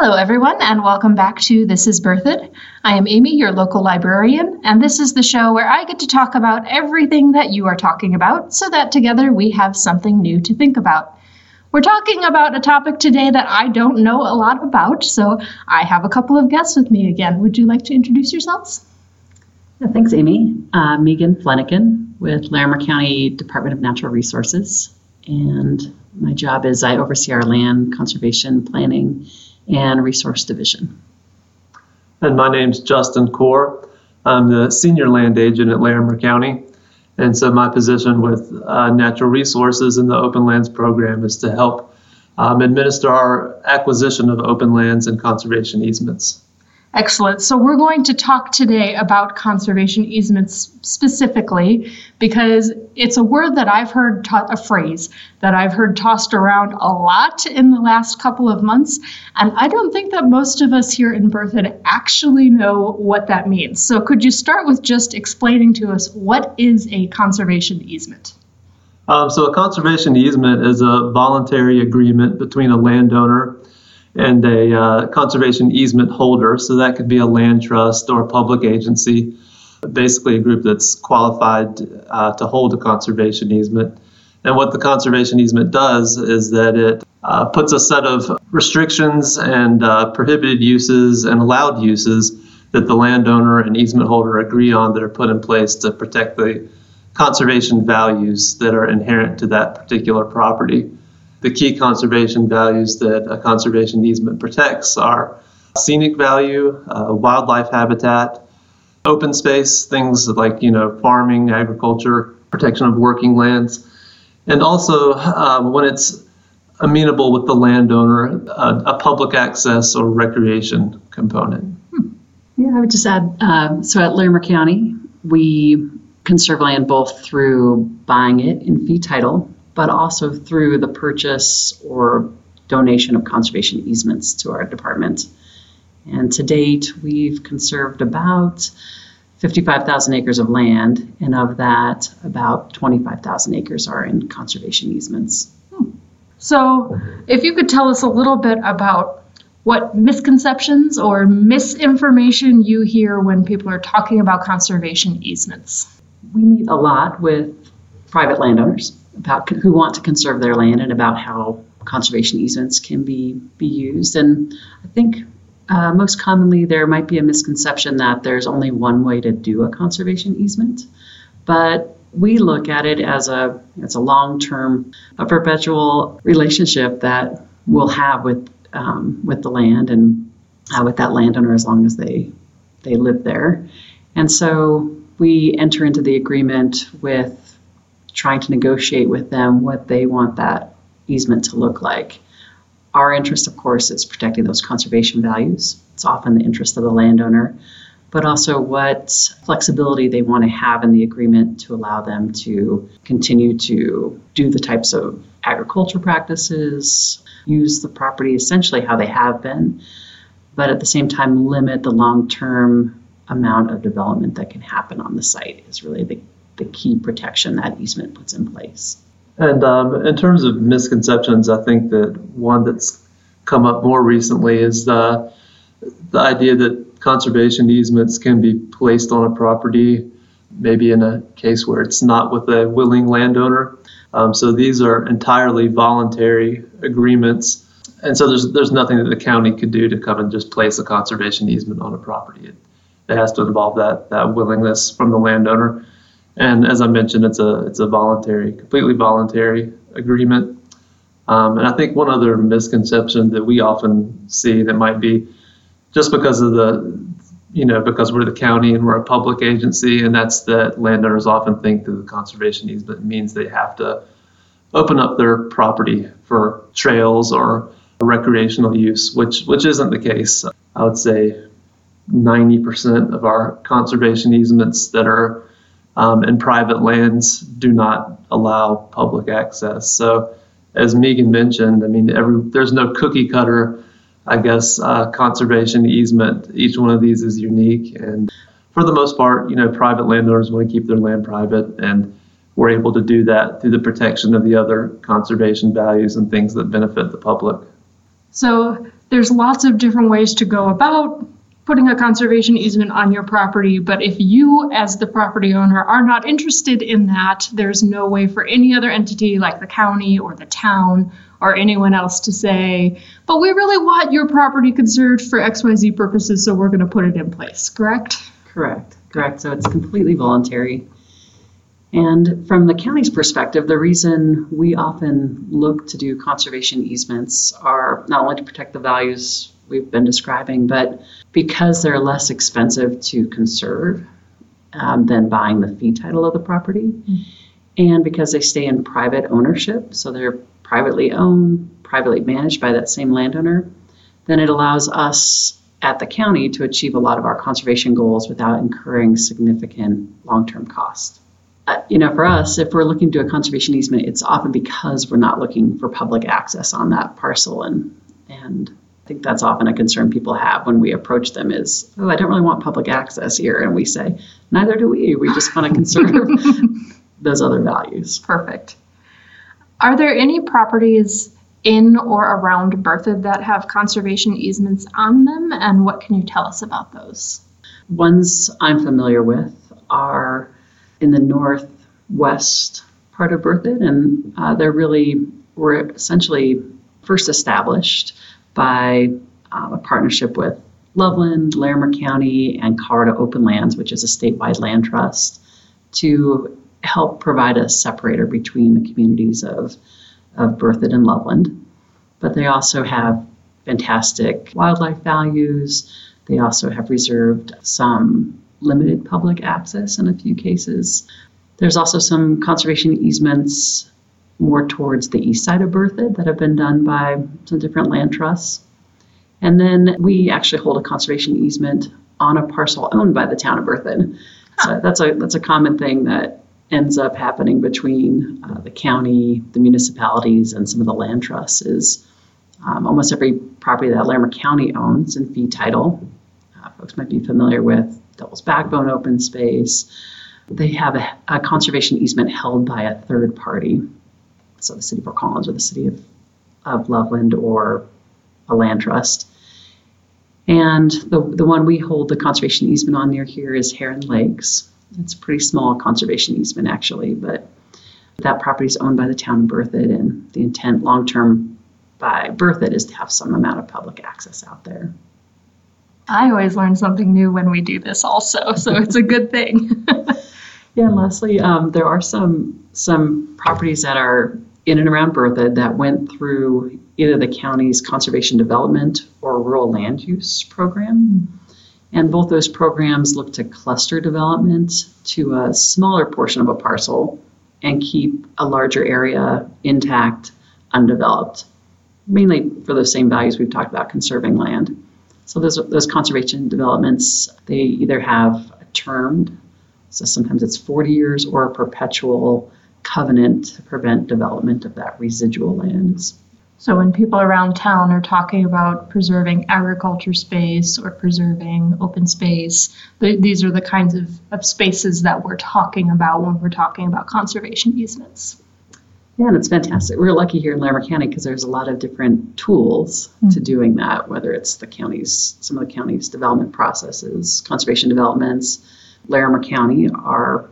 Hello everyone, and welcome back to This is Berthoud. I am Amy, your local librarian, and this is the show where I get to talk about everything that you are talking about so that together we have something new to think about. We're talking about a topic today that I don't know a lot about, so I have a couple of guests with me again. Would you like to introduce yourselves? Yeah, thanks, Amy. Megan Flanagan with Larimer County Department of Natural Resources, and my job is I oversee our land conservation planning and Resource Division. And my name's Justin Corr. I'm the Senior Land Agent at Larimer County. And so my position with Natural Resources and the Open Lands Program is to help administer our acquisition of open lands and conservation easements. Excellent. So we're going to talk today about conservation easements specifically because it's a word that I've heard, a phrase that I've heard tossed around a lot in the last couple of months. And I don't think that most of us here in Berthoud actually know what that means. So could you start with just explaining to us what is a conservation easement? So a conservation easement is a voluntary agreement between a landowner and a conservation easement holder. So that could be a land trust or a public agency, basically a group that's qualified to hold a conservation easement. And what the conservation easement does is that it puts a set of restrictions and prohibited uses and allowed uses that the landowner and easement holder agree on that are put in place to protect the conservation values that are inherent to that particular property. The key conservation values that a conservation easement protects are scenic value, wildlife habitat, open space, things like, farming, agriculture, protection of working lands. And also when it's amenable with the landowner, a public access or recreation component. Yeah, I would just add, so at Larimer County, we conserve land both through buying it in fee title, but also through the purchase or donation of conservation easements to our department. And to date, we've conserved about 55,000 acres of land, and of that, about 25,000 acres are in conservation easements. So if you could tell us a little bit about what misconceptions or misinformation you hear when people are talking about conservation easements. We meet a lot with private landowners about who want to conserve their land and about how conservation easements can be used. And I think most commonly there might be a misconception that there's only one way to do a conservation easement, but we look at it as a long-term, a perpetual relationship that we'll have with the land and with that landowner as long as they live there. And so we enter into the agreement with trying to negotiate with them what they want that easement to look like. Our interest, of course, is protecting those conservation values. It's often the interest of the landowner, but also what flexibility they want to have in the agreement to allow them to continue to do the types of agriculture practices, use the property essentially how they have been, but at the same time limit the long-term amount of development that can happen on the site is really the key protection that easement puts in place. And in terms of misconceptions, I think that one that's come up more recently is the idea that conservation easements can be placed on a property, maybe in a case where it's not with a willing landowner. So these are entirely voluntary agreements. And so there's nothing that the county could do to come and just place a conservation easement on a property. It has to involve that willingness from the landowner. And as I mentioned, it's a voluntary, completely voluntary agreement. And I think one other misconception that we often see that might be just because of because we're the county and we're a public agency, and that's that landowners often think that the conservation easement means they have to open up their property for trails or recreational use, which isn't the case. I would say 90% of our conservation easements that are and private lands do not allow public access. So as Megan mentioned, there's no cookie cutter, conservation easement. Each one of these is unique. And for the most part, private landowners want to keep their land private, and we're able to do that through the protection of the other conservation values and things that benefit the public. So there's lots of different ways to go about putting a conservation easement on your property, but if you as the property owner are not interested in that, there's no way for any other entity like the county or the town or anyone else to say, but we really want your property conserved for XYZ purposes, so we're going to put it in place, correct? Correct. So it's completely voluntary. And from the county's perspective, the reason we often look to do conservation easements are not only to protect the values we've been describing, but because they're less expensive to conserve than buying the fee title of the property, and because they stay in private ownership, so they're privately owned, privately managed by that same landowner, then it allows us at the county to achieve a lot of our conservation goals without incurring significant long-term costs. For us, if we're looking to do a conservation easement, it's often because we're not looking for public access on that parcel, and I think that's often a concern people have when we approach them is, I don't really want public access here. And we say, neither do we. We just want to conserve those other values. Perfect. Are there any properties in or around Berthoud that have conservation easements on them? And what can you tell us about those? Ones I'm familiar with are in the northwest part of Berthoud. And were essentially first established by a partnership with Loveland, Larimer County, and Colorado Open Lands, which is a statewide land trust, to help provide a separator between the communities of Berthoud and Loveland. But they also have fantastic wildlife values. They also have reserved some limited public access in a few cases. There's also some conservation easements more towards the east side of Berthoud that have been done by some different land trusts. And then we actually hold a conservation easement on a parcel owned by the town of Berthoud. So that's a common thing that ends up happening between the county, the municipalities, and some of the land trusts is almost every property that Larimer County owns in fee title. Folks might be familiar with Devil's Backbone Open Space. They have a conservation easement held by a third party. So the city of Fort Collins or the city of Loveland or a land trust. And the one we hold the conservation easement on near here is Heron Lakes. It's a pretty small conservation easement actually, but that property is owned by the town of Berthoud, and the intent long-term by Berthoud is to have some amount of public access out there. I always learn something new when we do this also, so it's a good thing. Yeah, and lastly, there are some properties that are in and around Berthoud that went through either the county's conservation development or rural land use program. And both those programs look to cluster development to a smaller portion of a parcel and keep a larger area intact, undeveloped, mainly for those same values we've talked about, conserving land. So those conservation developments, they either have a termed, so sometimes it's 40 years, or a perpetual covenant to prevent development of that residual lands. So when people around town are talking about preserving agriculture space or preserving open space, these are the kinds of spaces that we're talking about when we're talking about conservation easements. Yeah, and it's fantastic. We're lucky here in Larimer County because there's a lot of different tools to doing that, whether it's some of the county's development processes, conservation developments. Larimer County, our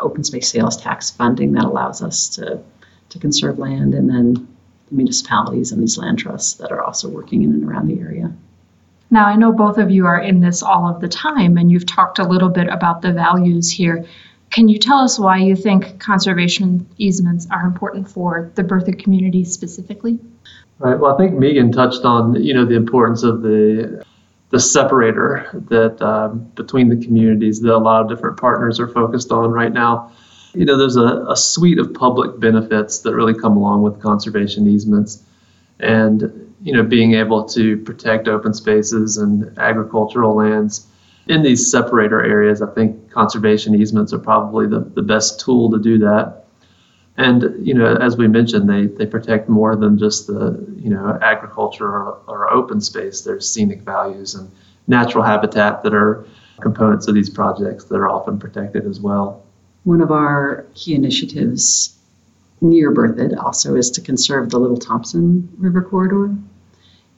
open space sales tax funding that allows us to conserve land, and then the municipalities and these land trusts that are also working in and around the area. Now, I know both of you are in this all of the time, and you've talked a little bit about the values here. Can you tell us why you think conservation easements are important for the Berthoud community specifically? Right. Well, I think Megan touched on, the importance of the separator that between the communities that a lot of different partners are focused on right now. There's a suite of public benefits that really come along with conservation easements, and being able to protect open spaces and agricultural lands in these separator areas. I think conservation easements are probably the best tool to do that. And as we mentioned, they protect more than just the agriculture or open space. There's scenic values and natural habitat that are components of these projects that are often protected as well. One of our key initiatives near Berthoud also is to conserve the Little Thompson River corridor,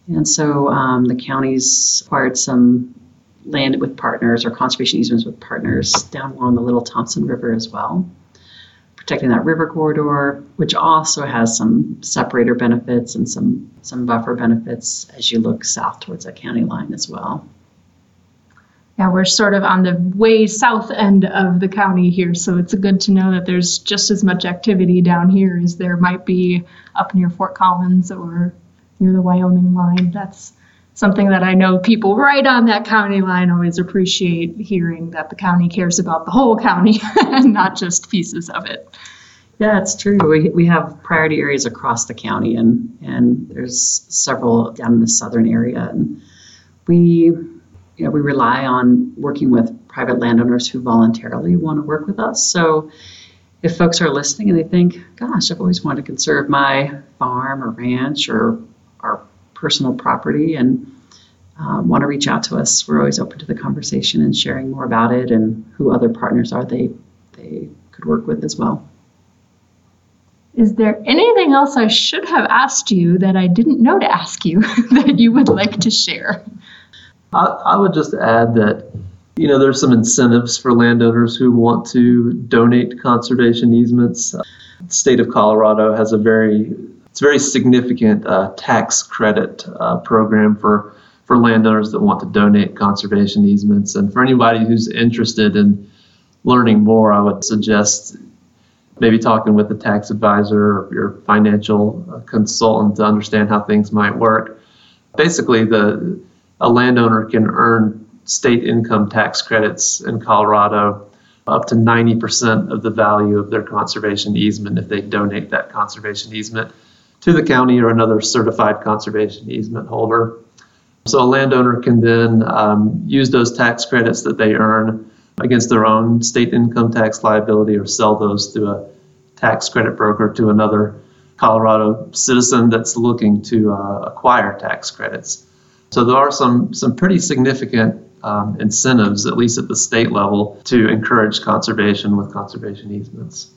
And so the counties acquired some land with partners or conservation easements with partners down along the Little Thompson River as well, protecting that river corridor, which also has some separator benefits and some buffer benefits as you look south towards that county line as well. Yeah, we're sort of on the way south end of the county here, so it's good to know that there's just as much activity down here as there might be up near Fort Collins or near the Wyoming line. That's something that I know people right on that county line always appreciate hearing, that the county cares about the whole county and not just pieces of it. Yeah, it's true. We have priority areas across the county, and there's several down in the southern area. And we rely on working with private landowners who voluntarily want to work with us. So if folks are listening and they think, gosh, I've always wanted to conserve my farm or ranch or our personal property and want to reach out to us, we're always open to the conversation and sharing more about it and who other partners are they could work with as well. Is there anything else I should have asked you that I didn't know to ask you that you would like to share? I would just add that, you know, there's some incentives for landowners who want to donate conservation easements. The state of Colorado has a very significant tax credit program for landowners that want to donate conservation easements. And for anybody who's interested in learning more, I would suggest maybe talking with a tax advisor or your financial consultant to understand how things might work. Basically, a landowner can earn state income tax credits in Colorado up to 90% of the value of their conservation easement if they donate that conservation easement to the county or another certified conservation easement holder. So a landowner can then use those tax credits that they earn against their own state income tax liability or sell those to a tax credit broker to another Colorado citizen that's looking to acquire tax credits. So there are some pretty significant incentives, at least at the state level, to encourage conservation with conservation easements.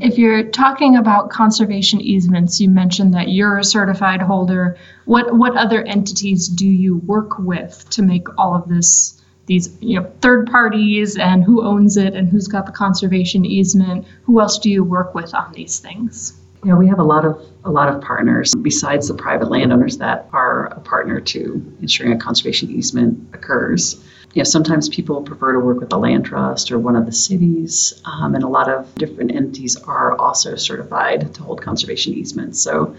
If you're talking about conservation easements, you mentioned that you're a certified holder. What other entities do you work with to make all of this, these, you know, third parties and who owns it and who's got the conservation easement? Who else do you work with on these things? Yeah, we have a lot of partners besides the private landowners that are a partner to ensuring a conservation easement occurs. You know, sometimes people prefer to work with the land trust or one of the cities, and a lot of different entities are also certified to hold conservation easements. So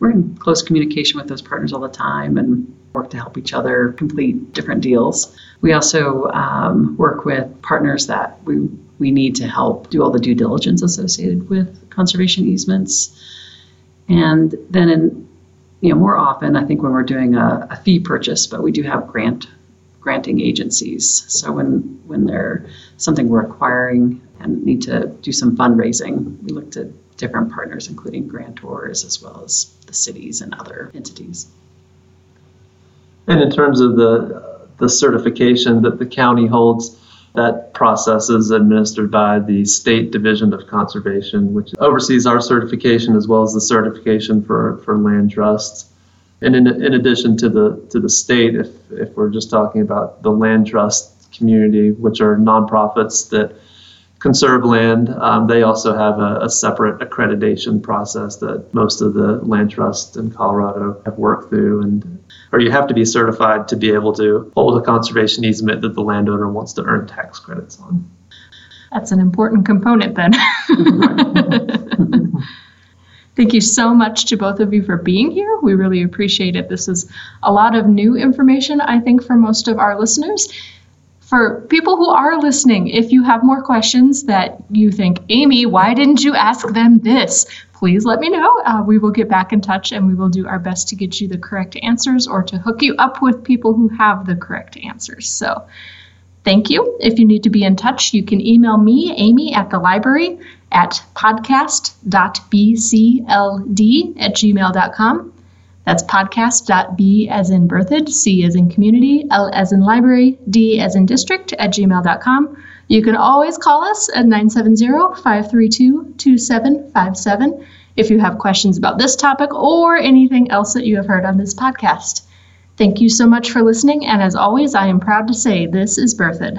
we're in close communication with those partners all the time and work to help each other complete different deals. We also work with partners that we need to help do all the due diligence associated with conservation easements. And then, more often, I think when we're doing a fee purchase, but we do have granting agencies. So when they're something we're acquiring and need to do some fundraising, we look to different partners, including grantors, as well as the cities and other entities. And in terms of the certification that the county holds, that process is administered by the State Division of Conservation, which oversees our certification as well as the certification for land trusts. And in addition to the state, if we're just talking about the land trust community, which are nonprofits that conserve land, they also have a separate accreditation process that most of the land trusts in Colorado have worked through. Or you have to be certified to be able to hold a conservation easement that the landowner wants to earn tax credits on. That's an important component then. Thank you so much to both of you for being here. We really appreciate it. This is a lot of new information, I think, for most of our listeners. For people who are listening, if you have more questions that you think, Amy, why didn't you ask them this? Please let me know. We will get back in touch and we will do our best to get you the correct answers or to hook you up with people who have the correct answers. So thank you. If you need to be in touch, you can email me, Amy, at the library at podcast.bcld@gmail.com. That's podcast.b as in Berthoud, c as in community, l as in library, d as in district @gmail.com. You can always call us at 970-532-2757. if you have questions about this topic or anything else that you have heard on this podcast. Thank you so much for listening, and as always, I am proud to say this is Berthoud.